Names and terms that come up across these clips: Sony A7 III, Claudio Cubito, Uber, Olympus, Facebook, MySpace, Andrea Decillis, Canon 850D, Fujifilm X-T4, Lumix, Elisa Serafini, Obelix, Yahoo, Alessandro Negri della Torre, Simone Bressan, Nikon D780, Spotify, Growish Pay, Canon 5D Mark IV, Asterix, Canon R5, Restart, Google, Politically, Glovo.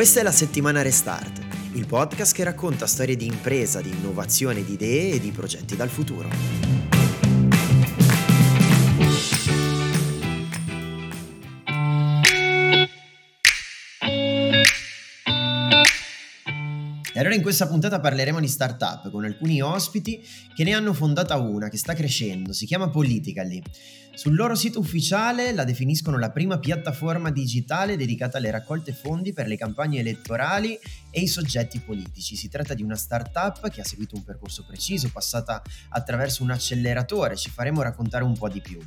Questa è la settimana Restart, il podcast che racconta storie di impresa, di innovazione, di idee e di progetti dal futuro. E allora in questa puntata parleremo di startup con alcuni ospiti che ne hanno fondata una che sta crescendo, si chiama Politically. Sul loro sito ufficiale la definiscono la prima piattaforma digitale dedicata alle raccolte fondi per le campagne elettorali e i soggetti politici. Si tratta di una startup che ha seguito un percorso preciso, passata attraverso un acceleratore, ci faremo raccontare un po' di più.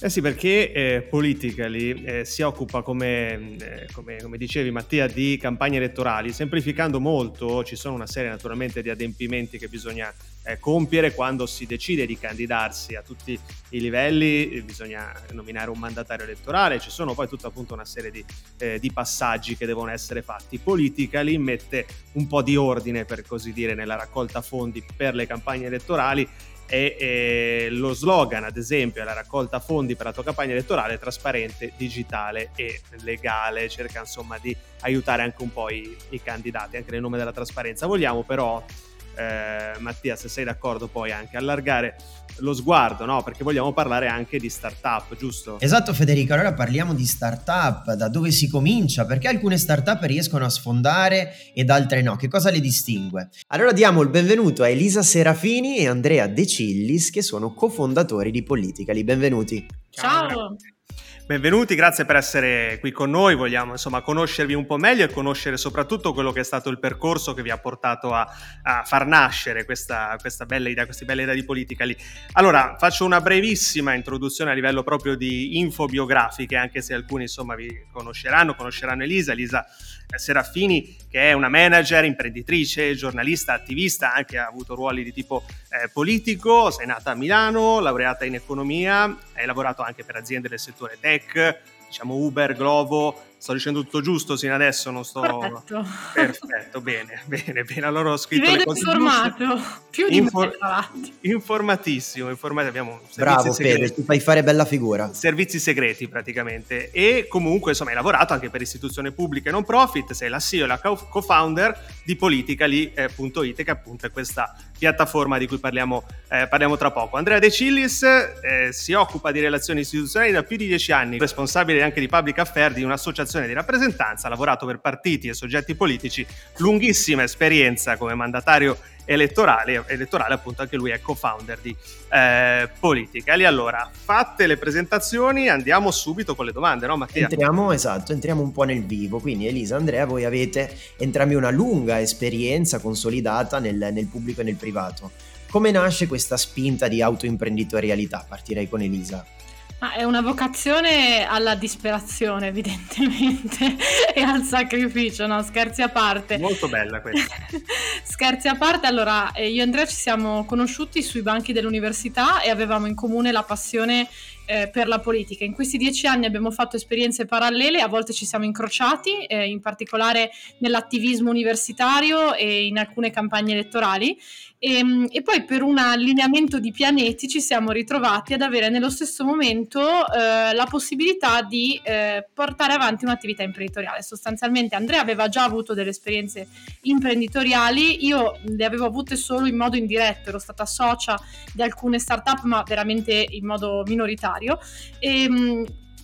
Eh sì, perché Politically si occupa, come dicevi Mattia, di campagne elettorali, semplificando molto. Ci sono una serie naturalmente di adempimenti che bisogna compiere quando si decide di candidarsi a tutti i livelli, bisogna nominare un mandatario elettorale, ci sono poi tutta appunto una serie di passaggi che devono essere fatti. Politically mette un po' di ordine, per così dire, nella raccolta fondi per le campagne elettorali. E lo slogan, ad esempio, è la raccolta fondi per la tua campagna elettorale trasparente, digitale e legale. Cerca insomma di aiutare anche un po' i candidati, anche nel nome della trasparenza. Vogliamo però, Mattia, se sei d'accordo, poi anche allargare lo sguardo, no? Perché vogliamo parlare anche di startup, giusto? Esatto, Federico. Allora parliamo di startup, da dove si comincia, perché alcune startup riescono a sfondare ed altre no, che cosa le distingue? Allora diamo il benvenuto a Elisa Serafini e Andrea Decillis, che sono cofondatori di Politically. Benvenuti. Ciao. Benvenuti, grazie per essere qui con noi. Vogliamo insomma conoscervi un po' meglio e conoscere soprattutto quello che è stato il percorso che vi ha portato a far nascere questa bella idea, questa bella idea di Politically. Allora, faccio una brevissima introduzione a livello proprio di infobiografiche, anche se alcuni insomma vi conosceranno Elisa Serafini, che è una manager, imprenditrice, giornalista, attivista, anche ha avuto ruoli di tipo politico. Sei nata a Milano, laureata in economia, hai lavorato anche per aziende del settore tech, diciamo Uber, Glovo. Sto dicendo tutto giusto sino adesso? Non sto... Perfetto, bene. Allora ho scritto le cose informato, giuste. Più di Informatissimo. Abbiamo servizi Bravo, segreti. Pede, ti fai fare bella figura. Servizi segreti praticamente. E comunque insomma hai lavorato anche per istituzioni pubbliche non profit, sei la CEO e la co-founder di Politically.it, che appunto è questa piattaforma di cui parliamo tra poco. Andrea Decillis si occupa di relazioni istituzionali da più di 10 anni, responsabile anche di Public Affairs di un'associazione di rappresentanza, ha lavorato per partiti e soggetti politici, lunghissima esperienza come mandatario elettorale, appunto anche lui è co-founder di Politically. Allora, fatte le presentazioni, andiamo subito con le domande, no Mattia? Entriamo un po' nel vivo. Quindi Elisa, Andrea, voi avete entrambi una lunga esperienza consolidata nel pubblico e nel privato. Come nasce questa spinta di autoimprenditorialità? Partirei con Elisa. È una vocazione alla disperazione, evidentemente, e al sacrificio, no? Scherzi a parte. Molto bella questa. Scherzi a parte, allora, io e Andrea ci siamo conosciuti sui banchi dell'università e avevamo in comune la passione per la politica. In questi 10 anni abbiamo fatto esperienze parallele, a volte ci siamo incrociati, in particolare nell'attivismo universitario e in alcune campagne elettorali. E poi per un allineamento di pianeti ci siamo ritrovati ad avere nello stesso momento la possibilità di portare avanti un'attività imprenditoriale. Sostanzialmente Andrea aveva già avuto delle esperienze imprenditoriali, io le avevo avute solo in modo indiretto, ero stata socia di alcune startup ma veramente in modo minoritario.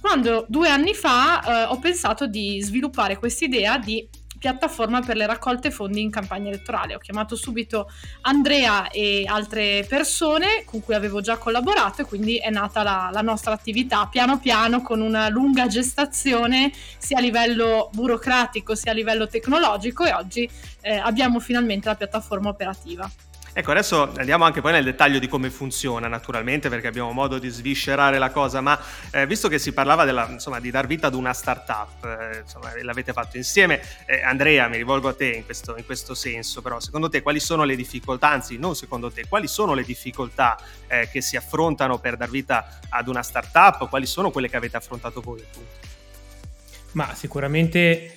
Quando 2 anni fa ho pensato di sviluppare questa idea di piattaforma per le raccolte fondi in campagna elettorale. Ho chiamato subito Andrea e altre persone con cui avevo già collaborato e quindi è nata la nostra attività piano piano, con una lunga gestazione sia a livello burocratico sia a livello tecnologico, e oggi abbiamo finalmente la piattaforma operativa. Ecco, adesso andiamo anche poi nel dettaglio di come funziona, naturalmente, perché abbiamo modo di sviscerare la cosa, ma visto che si parlava di dar vita ad una startup, l'avete fatto insieme. Andrea, mi rivolgo a te in questo senso, però secondo te quali sono le difficoltà, anzi non secondo te, quali sono le difficoltà che si affrontano per dar vita ad una startup? Quali sono quelle che avete affrontato voi? Ma sicuramente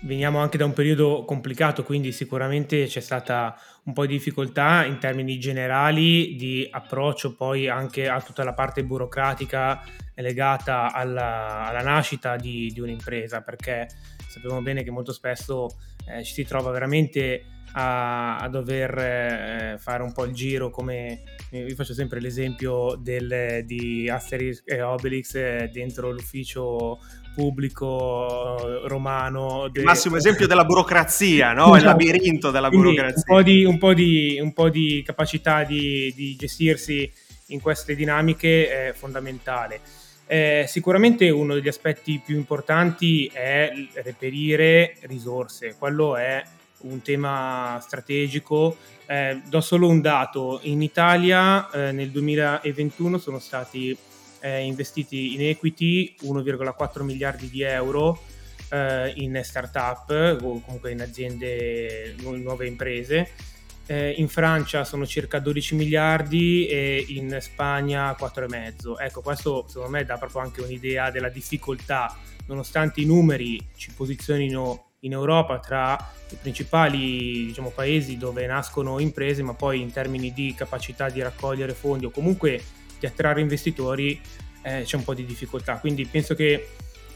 veniamo anche da un periodo complicato, quindi sicuramente c'è stata un po' di difficoltà in termini generali di approccio poi anche a tutta la parte burocratica legata alla nascita di un'impresa, perché sappiamo bene che molto spesso ci si trova veramente a dover fare un po' il giro, come vi faccio sempre l'esempio di Asterix e Obelix dentro l'ufficio pubblico romano, il massimo esempio della burocrazia, no? Esatto. Il labirinto della burocrazia. Un po' di capacità di gestirsi in queste dinamiche è fondamentale. Sicuramente uno degli aspetti più importanti è reperire risorse, quello è un tema strategico. Do solo un dato: in Italia nel 2021 sono stati investiti in equity 1,4 miliardi di euro in startup o comunque in aziende, nuove imprese. In Francia sono circa 12 miliardi e in Spagna 4,5. Ecco, questo secondo me dà proprio anche un'idea della difficoltà, nonostante i numeri ci posizionino in Europa tra i principali, diciamo, paesi dove nascono imprese, ma poi in termini di capacità di raccogliere fondi o comunque di attrarre investitori c'è un po' di difficoltà. Quindi penso che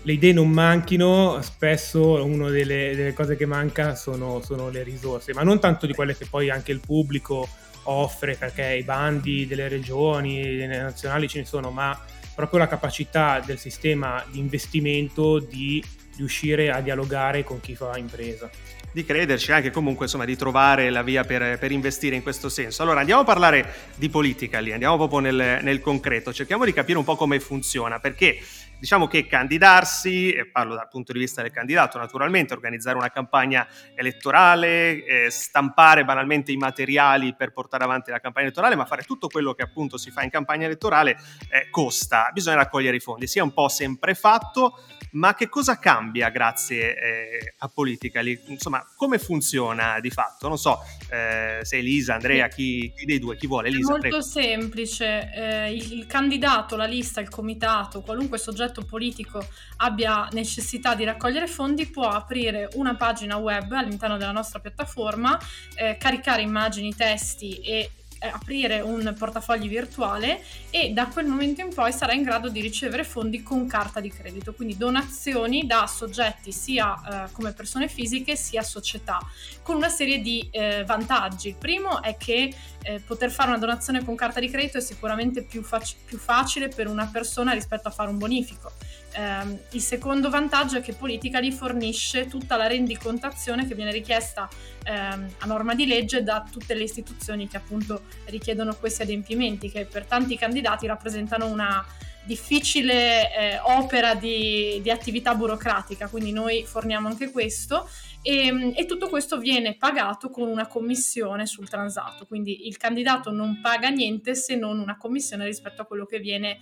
le idee non manchino, spesso una delle cose che manca sono le risorse, ma non tanto di quelle che poi anche il pubblico offre, perché i bandi delle regioni, delle nazionali ce ne sono, ma proprio la capacità del sistema di investimento di riuscire a dialogare con chi fa impresa. Di crederci anche, comunque, insomma, di trovare la via per investire in questo senso. Allora andiamo a parlare di politica, lì andiamo proprio nel concreto, cerchiamo di capire un po' come funziona, perché diciamo che candidarsi, e parlo dal punto di vista del candidato naturalmente, organizzare una campagna elettorale, stampare banalmente i materiali per portare avanti la campagna elettorale, ma fare tutto quello che appunto si fa in campagna elettorale costa, bisogna raccogliere i fondi, si è un po' sempre fatto, ma che cosa cambia grazie a Politically? Insomma, come funziona di fatto? Non so se Elisa, Andrea, chi dei due, chi vuole? Elisa, è molto prego. Semplice, il candidato, la lista, il comitato, qualunque soggetto politico abbia necessità di raccogliere fondi può aprire una pagina web all'interno della nostra piattaforma, caricare immagini, testi e aprire un portafogli virtuale, e da quel momento in poi sarà in grado di ricevere fondi con carta di credito, quindi donazioni da soggetti sia come persone fisiche sia società, con una serie di vantaggi. Il primo è che poter fare una donazione con carta di credito è sicuramente più facile per una persona rispetto a fare un bonifico. Il secondo vantaggio è che Politically fornisce tutta la rendicontazione che viene richiesta a norma di legge da tutte le istituzioni che appunto richiedono questi adempimenti, che per tanti candidati rappresentano una difficile opera di attività burocratica, quindi noi forniamo anche questo, e tutto questo viene pagato con una commissione sul transato, quindi il candidato non paga niente se non una commissione rispetto a quello che viene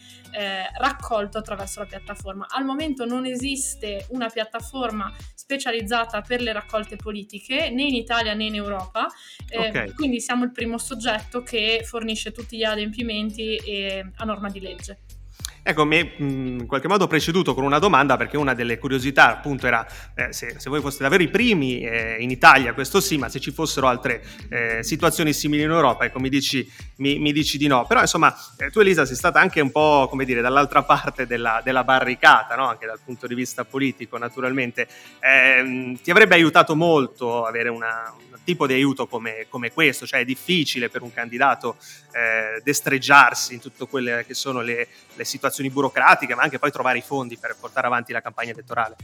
raccolto attraverso la piattaforma. Al momento non esiste una piattaforma specializzata per le raccolte politiche, né in Italia né in Europa, okay. Quindi siamo il primo soggetto che fornisce tutti gli adempimenti a norma di legge. Ecco, mi è in qualche modo preceduto con una domanda, perché una delle curiosità appunto era se voi foste davvero i primi in Italia, questo sì, ma se ci fossero altre situazioni simili in Europa. Ecco, mi dici di no, però insomma tu, Elisa, sei stata anche un po', come dire, dall'altra parte della barricata, no? Anche dal punto di vista politico naturalmente, ti avrebbe aiutato molto avere un tipo di aiuto come questo, cioè è difficile per un candidato destreggiarsi in tutte quelle che sono le situazioni burocratiche, ma anche poi trovare i fondi per portare avanti la campagna elettorale.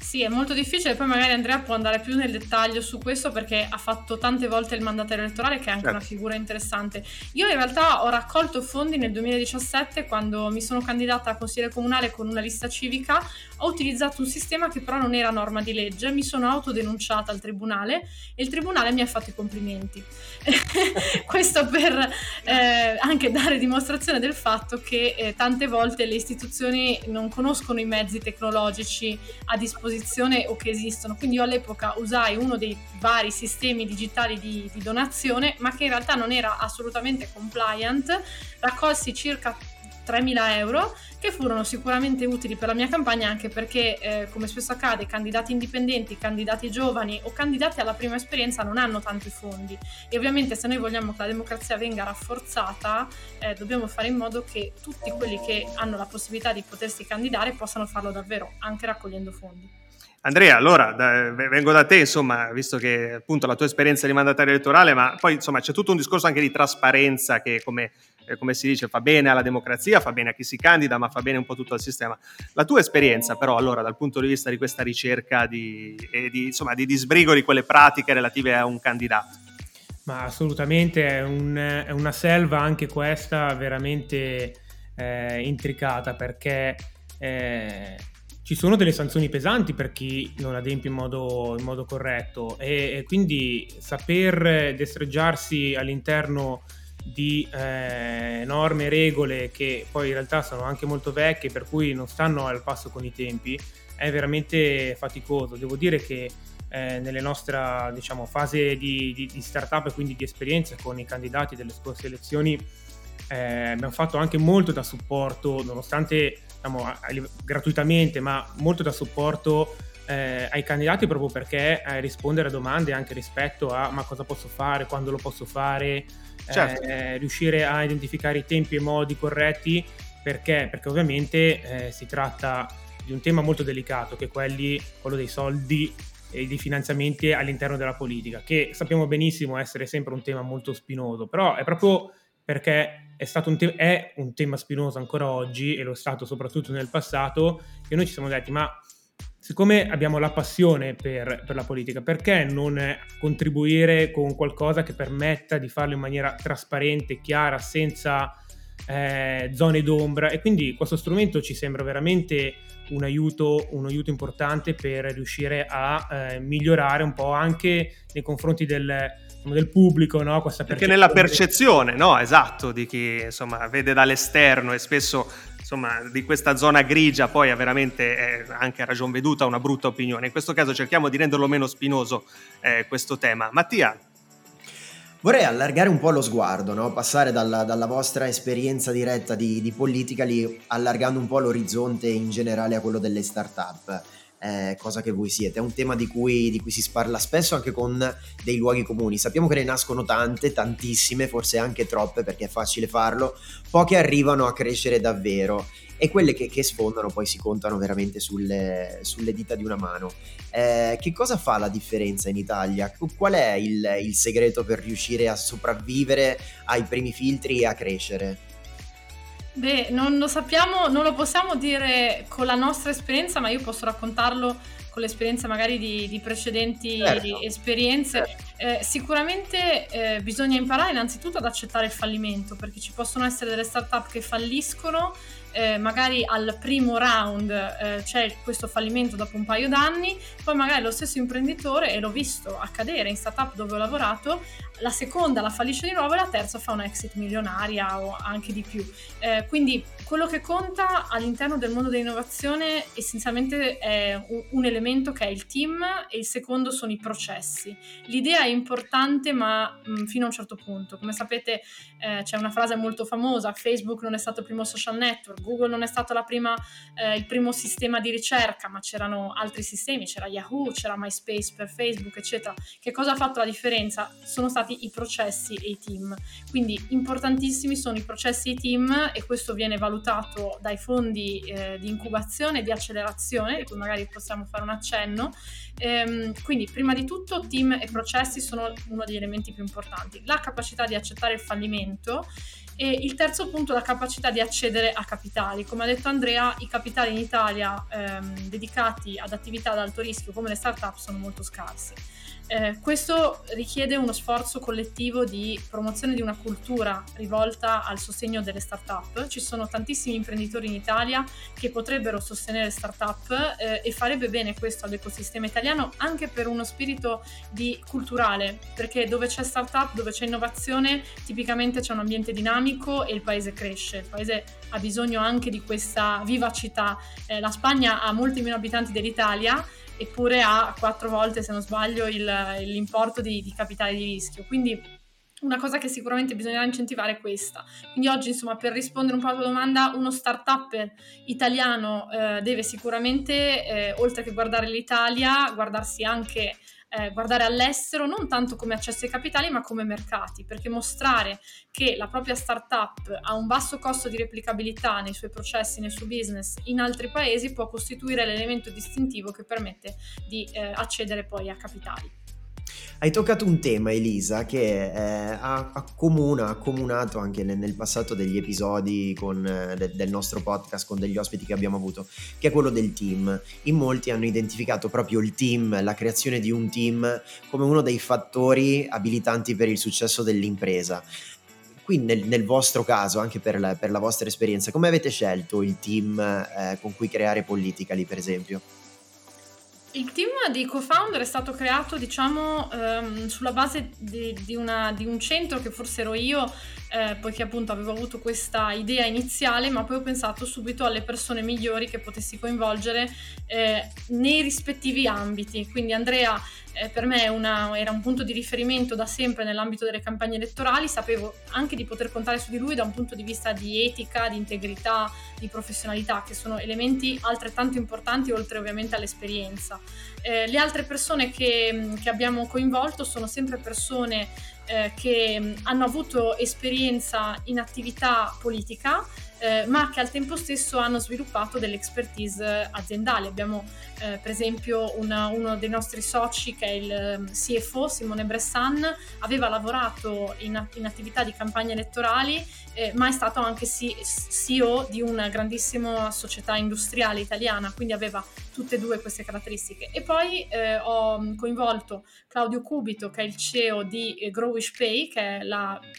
Sì, è molto difficile, poi magari Andrea può andare più nel dettaglio su questo, perché ha fatto tante volte il mandatario elettorale, che è anche una figura interessante. Io in realtà ho raccolto fondi nel 2017, quando mi sono candidata a consigliere comunale con una lista civica. Ho utilizzato un sistema che però non era norma di legge, mi sono autodenunciata al tribunale e il tribunale mi ha fatto i complimenti. Questo per anche dare dimostrazione del fatto che tante volte le istituzioni non conoscono i mezzi tecnologici a disposizione o che esistono, quindi io all'epoca usai uno dei vari sistemi digitali di donazione, ma che in realtà non era assolutamente compliant. Raccolsi circa 3.000 euro che furono sicuramente utili per la mia campagna, anche perché come spesso accade, candidati indipendenti, candidati giovani o candidati alla prima esperienza non hanno tanti fondi, e ovviamente se noi vogliamo che la democrazia venga rafforzata dobbiamo fare in modo che tutti quelli che hanno la possibilità di potersi candidare possano farlo davvero, anche raccogliendo fondi. Andrea, allora vengo da te, insomma, visto che appunto la tua esperienza di mandatario elettorale, ma poi insomma c'è tutto un discorso anche di trasparenza che, come si dice, fa bene alla democrazia, fa bene a chi si candida, ma fa bene un po' tutto al sistema. La tua esperienza però, allora, dal punto di vista di questa ricerca di disbrigo di quelle pratiche relative a un candidato? Ma assolutamente, è una selva anche questa veramente intricata, perché ci sono delle sanzioni pesanti per chi non adempie in modo corretto, e quindi saper destreggiarsi all'interno di norme e regole che poi in realtà sono anche molto vecchie, per cui non stanno al passo con i tempi, è veramente faticoso. Devo dire che nelle nostre, diciamo, fase di startup e quindi di esperienza con i candidati delle scorse elezioni, abbiamo fatto anche molto da supporto, nonostante gratuitamente, ma molto da supporto ai candidati, proprio perché rispondere a domande anche rispetto a ma cosa posso fare, quando lo posso fare, certo. Riuscire a identificare i tempi e i modi corretti, perché ovviamente si tratta di un tema molto delicato, che è quello dei soldi e dei finanziamenti all'interno della politica, che sappiamo benissimo essere sempre un tema molto spinoso, però è proprio perché è un tema spinoso ancora oggi, e lo è stato soprattutto nel passato, che noi ci siamo detti, ma siccome abbiamo la passione per la politica, perché non contribuire con qualcosa che permetta di farlo in maniera trasparente, chiara, senza zone d'ombra? E quindi questo strumento ci sembra veramente un aiuto importante per riuscire a migliorare un po' anche nei confronti del pubblico, no? Questa perché nella percezione, no? Esatto, di chi insomma vede dall'esterno, e spesso insomma di questa zona grigia poi ha veramente anche a ragion veduta una brutta opinione. In questo caso cerchiamo di renderlo meno spinoso questo tema. Mattia, vorrei allargare un po' lo sguardo, no? Passare dalla vostra esperienza diretta di Politically, allargando un po' l'orizzonte in generale a quello delle startup, cosa che voi siete. È un tema di cui si parla spesso anche con dei luoghi comuni. Sappiamo che ne nascono tantissime, forse anche troppe, perché è facile farlo, poche arrivano a crescere davvero, e quelle che sfondano poi si contano veramente sulle dita di una mano. Che cosa fa la differenza in Italia? Qual è il segreto per riuscire a sopravvivere ai primi filtri e a crescere? Beh, non lo sappiamo, non lo possiamo dire con la nostra esperienza, ma io posso raccontarlo con l'esperienza magari di precedenti esperienze. Certo. Sicuramente bisogna imparare innanzitutto ad accettare il fallimento, perché ci possono essere delle startup che falliscono, magari al primo round c'è questo fallimento dopo un paio d'anni, poi magari lo stesso imprenditore, e l'ho visto accadere in startup dove ho lavorato, la seconda la fallisce di nuovo e la terza fa una exit milionaria o anche di più. Quindi quello che conta all'interno del mondo dell'innovazione essenzialmente è un elemento che è il team, e il secondo sono i processi. L'idea è importante, ma fino a un certo punto. Come sapete c'è una frase molto famosa: Facebook non è stato il primo social network, Google non è stato il primo sistema di ricerca, ma c'erano altri sistemi, c'era Yahoo, c'era MySpace per Facebook, eccetera. Che cosa ha fatto la differenza? Sono stati i processi e i team. Quindi importantissimi sono i processi e i team, e questo viene valutato dai fondi di incubazione e di accelerazione, di cui magari possiamo fare un accenno. Quindi prima di tutto team e processi sono uno degli elementi più importanti, la capacità di accettare il fallimento, e il terzo punto la capacità di accedere a capitali. Come ha detto Andrea, i capitali in Italia dedicati ad attività ad alto rischio come le startup sono molto scarsi. Questo richiede uno sforzo collettivo di promozione di una cultura rivolta al sostegno delle startup. Ci sono tantissimi imprenditori in Italia che potrebbero sostenere startup e farebbe bene questo all'ecosistema italiano, anche per uno spirito culturale, perché dove c'è startup, dove c'è innovazione, tipicamente c'è un ambiente dinamico e il paese cresce. Il paese ha bisogno anche di questa vivacità. La Spagna ha molti meno abitanti dell'Italia, eppure ha 4 volte, se non sbaglio, l'importo di capitale di rischio. Quindi una cosa che sicuramente bisognerà incentivare è questa. Quindi oggi, insomma, per rispondere un po' alla tua domanda, uno startup italiano deve sicuramente, oltre che guardare l'Italia, guardarsi anche guardare all'estero non tanto come accesso ai capitali ma come mercati, perché mostrare che la propria startup ha un basso costo di replicabilità nei suoi processi, nel suo business in altri paesi può costituire l'elemento distintivo che permette di accedere poi a capitali. Hai toccato un tema, Elisa, che ha accomunato anche nel passato degli episodi del nostro podcast con degli ospiti che abbiamo avuto, che è quello del team. In molti hanno identificato proprio il team, la creazione di un team, come uno dei fattori abilitanti per il successo dell'impresa. Qui nel vostro caso, anche per la vostra esperienza, come avete scelto il team con cui creare Politically, per esempio? Il team di co-founder è stato creato, sulla base di un centro che forse ero io, poiché appunto avevo avuto questa idea iniziale, ma poi ho pensato subito alle persone migliori che potessi coinvolgere nei rispettivi ambiti. Quindi Andrea per me era un punto di riferimento da sempre nell'ambito delle campagne elettorali, sapevo anche di poter contare su di lui da un punto di vista di etica, di integrità, di professionalità, che sono elementi altrettanto importanti oltre ovviamente all'esperienza. Le altre persone che abbiamo coinvolto sono sempre persone che hanno avuto esperienza in attività politica, ma che al tempo stesso hanno sviluppato dell'expertise aziendale. Abbiamo per esempio uno dei nostri soci che è il CFO, Simone Bressan, aveva lavorato in attività di campagne elettorali, ma è stato anche CEO di una grandissima società industriale italiana, quindi aveva tutte e due queste caratteristiche. E poi ho coinvolto Claudio Cubito, che è il CEO di Growish Pay, che è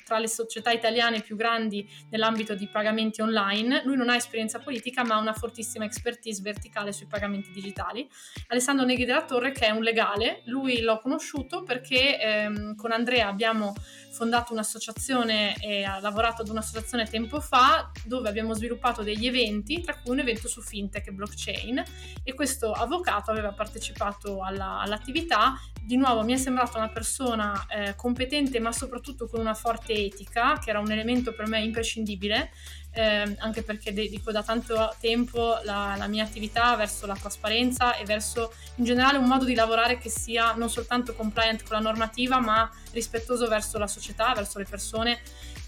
tra le società italiane più grandi nell'ambito di pagamenti online. Lui non ha esperienza politica ma ha una fortissima expertise verticale sui pagamenti digitali. Alessandro Negri della Torre, che è un legale, lui l'ho conosciuto perché con Andrea abbiamo fondato un'associazione e ha lavorato ad un'associazione tempo fa dove abbiamo sviluppato degli eventi, tra cui un evento su fintech e blockchain, e questo avvocato aveva partecipato all'attività. Di nuovo mi è sembrata una persona competente ma soprattutto con una forte etica, che era un elemento per me imprescindibile, anche perché dedico da tanto tempo la mia attività verso la trasparenza e verso in generale un modo di lavorare che sia non soltanto compliant con la normativa ma rispettoso verso la società, verso le persone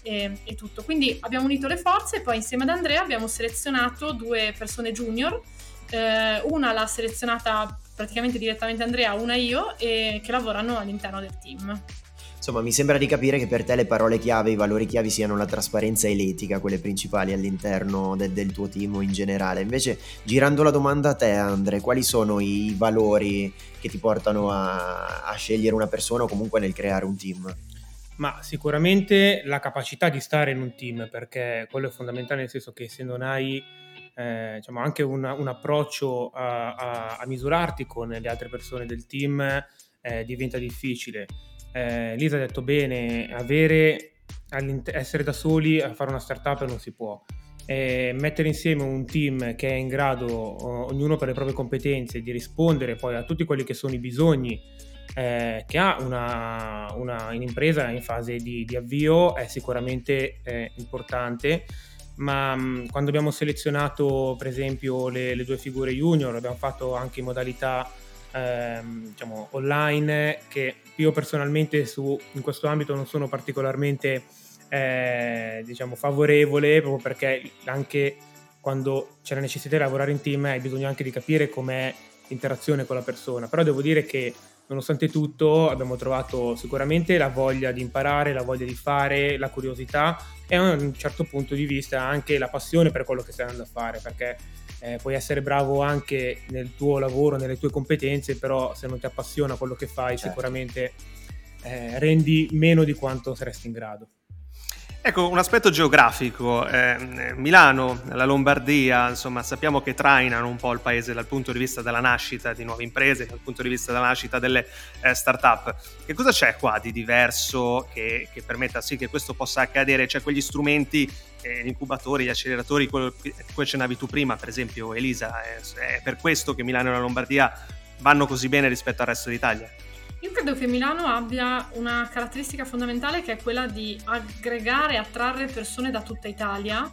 e tutto. Quindi abbiamo unito le forze e poi insieme ad Andrea abbiamo selezionato due persone junior, una l'ha selezionata praticamente direttamente Andrea, una io, e che lavorano all'interno del team. Insomma, mi sembra di capire che per te le parole chiave, i valori chiavi siano la trasparenza e l'etica, quelle principali all'interno del tuo team o in generale. Invece, girando la domanda a te, Andre, quali sono i valori che ti portano a scegliere una persona o comunque nel creare un team? Ma sicuramente la capacità di stare in un team, perché quello è fondamentale, nel senso che se non hai anche un approccio a misurarti con le altre persone del team, diventa difficile. Lisa ha detto bene, essere da soli a fare una startup non si può. Mettere insieme un team che è in grado, ognuno per le proprie competenze, di rispondere poi a tutti quelli che sono i bisogni che ha un'impresa in fase di avvio è sicuramente importante. Ma quando abbiamo selezionato per esempio le due figure junior, l'abbiamo fatto anche in modalità online, che io personalmente in questo ambito non sono particolarmente favorevole, proprio perché anche quando c'è la necessità di lavorare in team hai bisogno anche di capire com'è l'interazione con la persona. Però devo dire che nonostante tutto abbiamo trovato sicuramente la voglia di imparare, la voglia di fare, la curiosità e a un certo punto di vista anche la passione per quello che stai andando a fare, perché puoi essere bravo anche nel tuo lavoro, nelle tue competenze, però se non ti appassiona quello che fai, certo, sicuramente rendi meno di quanto saresti in grado. Ecco, un aspetto geografico, Milano, la Lombardia, insomma sappiamo che trainano un po' il paese dal punto di vista della nascita di nuove imprese, dal punto di vista della nascita delle start-up. Che cosa c'è qua di diverso che permetta sì che questo possa accadere? C'è quegli strumenti, gli incubatori, gli acceleratori, quello che accennavi tu prima, per esempio Elisa, è per questo che Milano e la Lombardia vanno così bene rispetto al resto d'Italia? Io credo che Milano abbia una caratteristica fondamentale che è quella di aggregare e attrarre persone da tutta Italia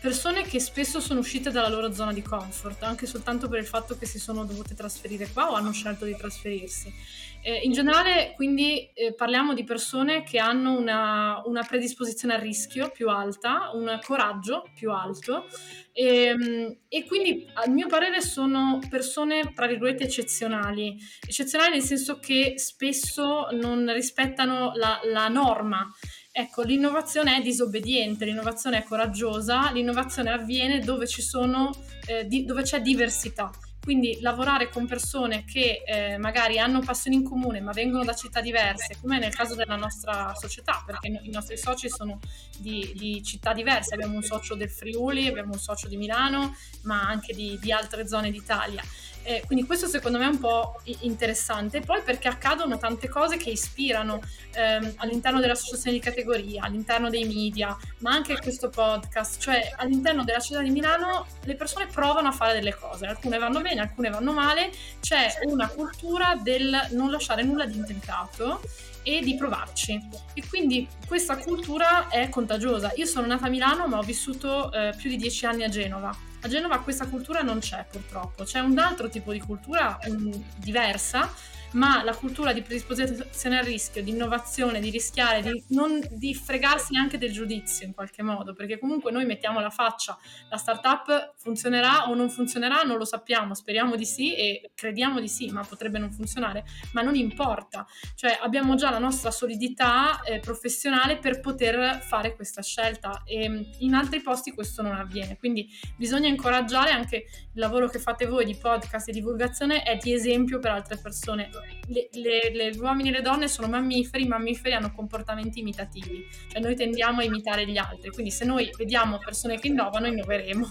persone che spesso sono uscite dalla loro zona di comfort, anche soltanto per il fatto che si sono dovute trasferire qua o hanno scelto di trasferirsi. In generale, quindi, parliamo di persone che hanno una predisposizione al rischio più alta, un coraggio più alto, e quindi, a mio parere, sono persone, tra virgolette, eccezionali nel senso che spesso non rispettano la norma. Ecco, l'innovazione è disobbediente, l'innovazione è coraggiosa, l'innovazione avviene dove ci sono, dove c'è diversità. Quindi lavorare con persone che magari hanno passioni in comune ma vengono da città diverse, come nel caso della nostra società, perché i nostri soci sono di città diverse, abbiamo un socio del Friuli, abbiamo un socio di Milano, ma anche di altre zone d'Italia. Quindi questo secondo me è un po' interessante, poi perché accadono tante cose che ispirano all'interno dell'associazione di categoria, all'interno dei media, ma anche questo podcast, cioè all'interno della città di Milano le persone provano a fare delle cose, alcune vanno bene, alcune vanno male, c'è una cultura del non lasciare nulla di intentato e di provarci, e quindi questa cultura è contagiosa. Io sono nata a Milano ma ho vissuto più di 10 anni a Genova. A Genova questa cultura non c'è, purtroppo, c'è un altro tipo di cultura diversa, ma la cultura di predisposizione al rischio, di innovazione, di rischiare, di fregarsi anche del giudizio in qualche modo, perché comunque noi mettiamo la faccia, la startup funzionerà o non funzionerà, non lo sappiamo, speriamo di sì e crediamo di sì, ma potrebbe non funzionare, ma non importa, cioè abbiamo già la nostra solidità professionale per poter fare questa scelta, e in altri posti questo non avviene, quindi bisogna incoraggiare anche il lavoro che fate voi di podcast e divulgazione, è di esempio per altre persone. Gli uomini e le donne sono mammiferi, i mammiferi hanno comportamenti imitativi, cioè noi tendiamo a imitare gli altri, quindi se noi vediamo persone che innovano, innoveremo.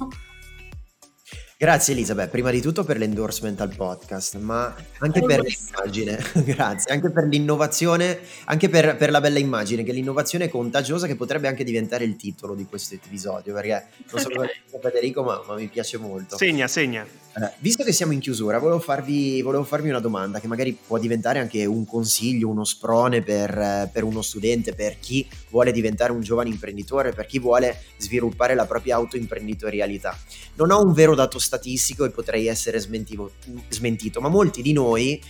Grazie Elisabeth, prima di tutto per l'endorsement al podcast, ma anche per l'immagine, grazie, anche per l'innovazione, anche per la bella immagine, che l'innovazione è contagiosa, che potrebbe anche diventare il titolo di questo episodio, perché non so come Federico, ma mi piace molto. Segna. Visto che siamo in chiusura, volevo farvi una domanda che magari può diventare anche un consiglio, uno sprone per uno studente, per chi vuole diventare un giovane imprenditore, per chi vuole sviluppare la propria autoimprenditorialità. Non ho un vero dato statistico e potrei essere smentito, ma molti di noi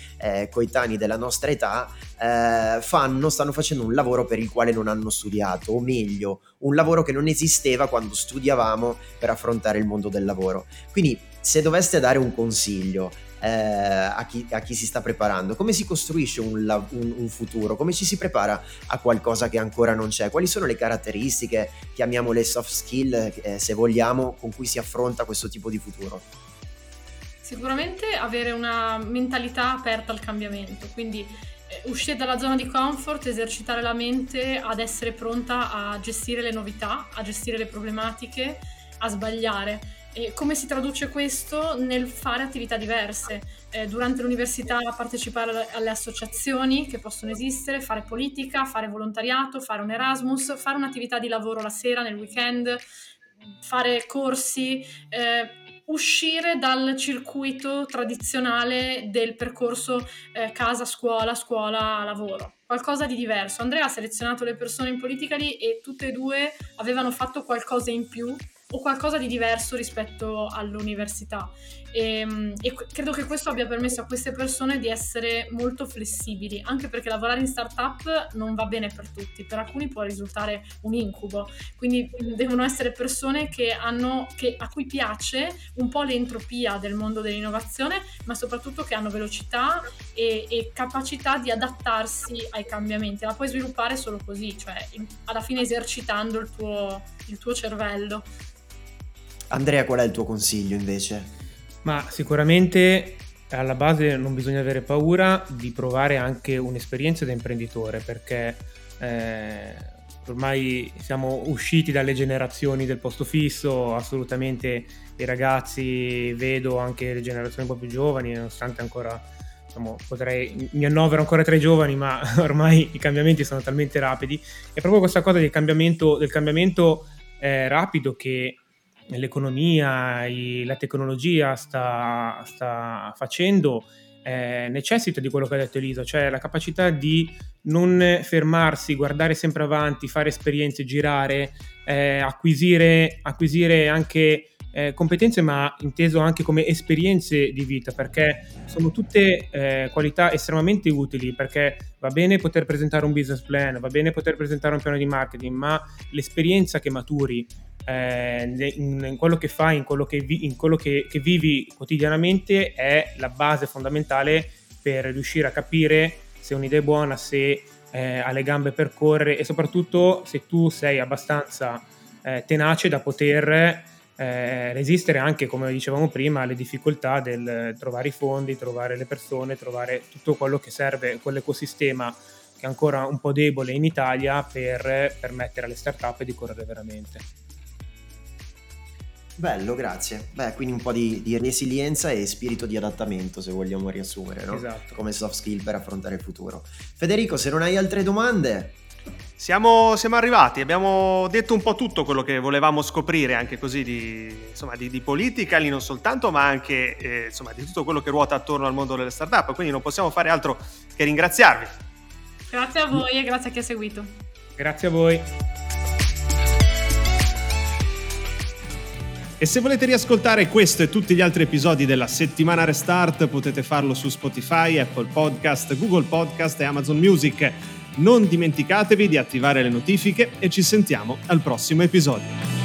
coetanei della nostra età stanno facendo un lavoro per il quale non hanno studiato, o meglio un lavoro che non esisteva quando studiavamo per affrontare il mondo del lavoro. Quindi se doveste dare un consiglio a chi si sta preparando, come si costruisce un futuro, come ci si prepara a qualcosa che ancora non c'è, quali sono le caratteristiche, chiamiamole soft skill se vogliamo, con cui si affronta questo tipo di futuro? Sicuramente avere una mentalità aperta al cambiamento, quindi uscire dalla zona di comfort, esercitare la mente ad essere pronta a gestire le novità, a gestire le problematiche, a sbagliare. E come si traduce questo nel fare attività diverse? Durante l'università partecipare alle associazioni che possono esistere, fare politica, fare volontariato, fare un Erasmus, fare un'attività di lavoro la sera, nel weekend, fare corsi, uscire dal circuito tradizionale del percorso casa, scuola, scuola, lavoro. Qualcosa di diverso. Andrea ha selezionato le persone in Politically e tutte e due avevano fatto qualcosa in più o qualcosa di diverso rispetto all'università, e credo che questo abbia permesso a queste persone di essere molto flessibili, anche perché lavorare in startup non va bene per tutti, per alcuni può risultare un incubo, quindi devono essere persone a cui piace un po' l'entropia del mondo dell'innovazione, ma soprattutto che hanno velocità e capacità di adattarsi ai cambiamenti. La puoi sviluppare solo così, cioè alla fine esercitando il tuo cervello. Andrea, qual è il tuo consiglio invece? Ma sicuramente alla base non bisogna avere paura di provare anche un'esperienza da imprenditore, perché ormai siamo usciti dalle generazioni del posto fisso, assolutamente i ragazzi, vedo anche le generazioni un po' più giovani, nonostante ancora, diciamo, mi annovero ancora tra i giovani, ma ormai i cambiamenti sono talmente rapidi, e proprio questa cosa del cambiamento rapido che l'economia, la tecnologia sta facendo necessita di quello che ha detto Elisa, cioè la capacità di non fermarsi, guardare sempre avanti, fare esperienze, girare, acquisire anche competenze, ma inteso anche come esperienze di vita, perché sono tutte qualità estremamente utili, perché va bene poter presentare un business plan, va bene poter presentare un piano di marketing, ma l'esperienza che maturi in quello che fai, in quello che vivi quotidianamente è la base fondamentale per riuscire a capire se un'idea è buona, se ha le gambe per correre, e soprattutto se tu sei abbastanza tenace da poter resistere anche, come dicevamo prima, alle difficoltà del trovare i fondi, trovare le persone, trovare tutto quello che serve, quell'ecosistema che è ancora un po' debole in Italia per permettere alle startup di correre veramente. Bello, grazie. Beh, quindi un po' di resilienza e spirito di adattamento, se vogliamo riassumere, no? Esatto. Come soft skill per affrontare il futuro. Federico, se non hai altre domande... Siamo arrivati, abbiamo detto un po' tutto quello che volevamo scoprire, anche così di politica lì, non soltanto, ma anche di tutto quello che ruota attorno al mondo delle startup, quindi non possiamo fare altro che ringraziarvi. Grazie a voi e grazie a chi ha seguito. Grazie a voi. E se volete riascoltare questo e tutti gli altri episodi della settimana Restart, potete farlo su Spotify, Apple Podcast, Google Podcast e Amazon Music. Non dimenticatevi di attivare le notifiche e ci sentiamo al prossimo episodio.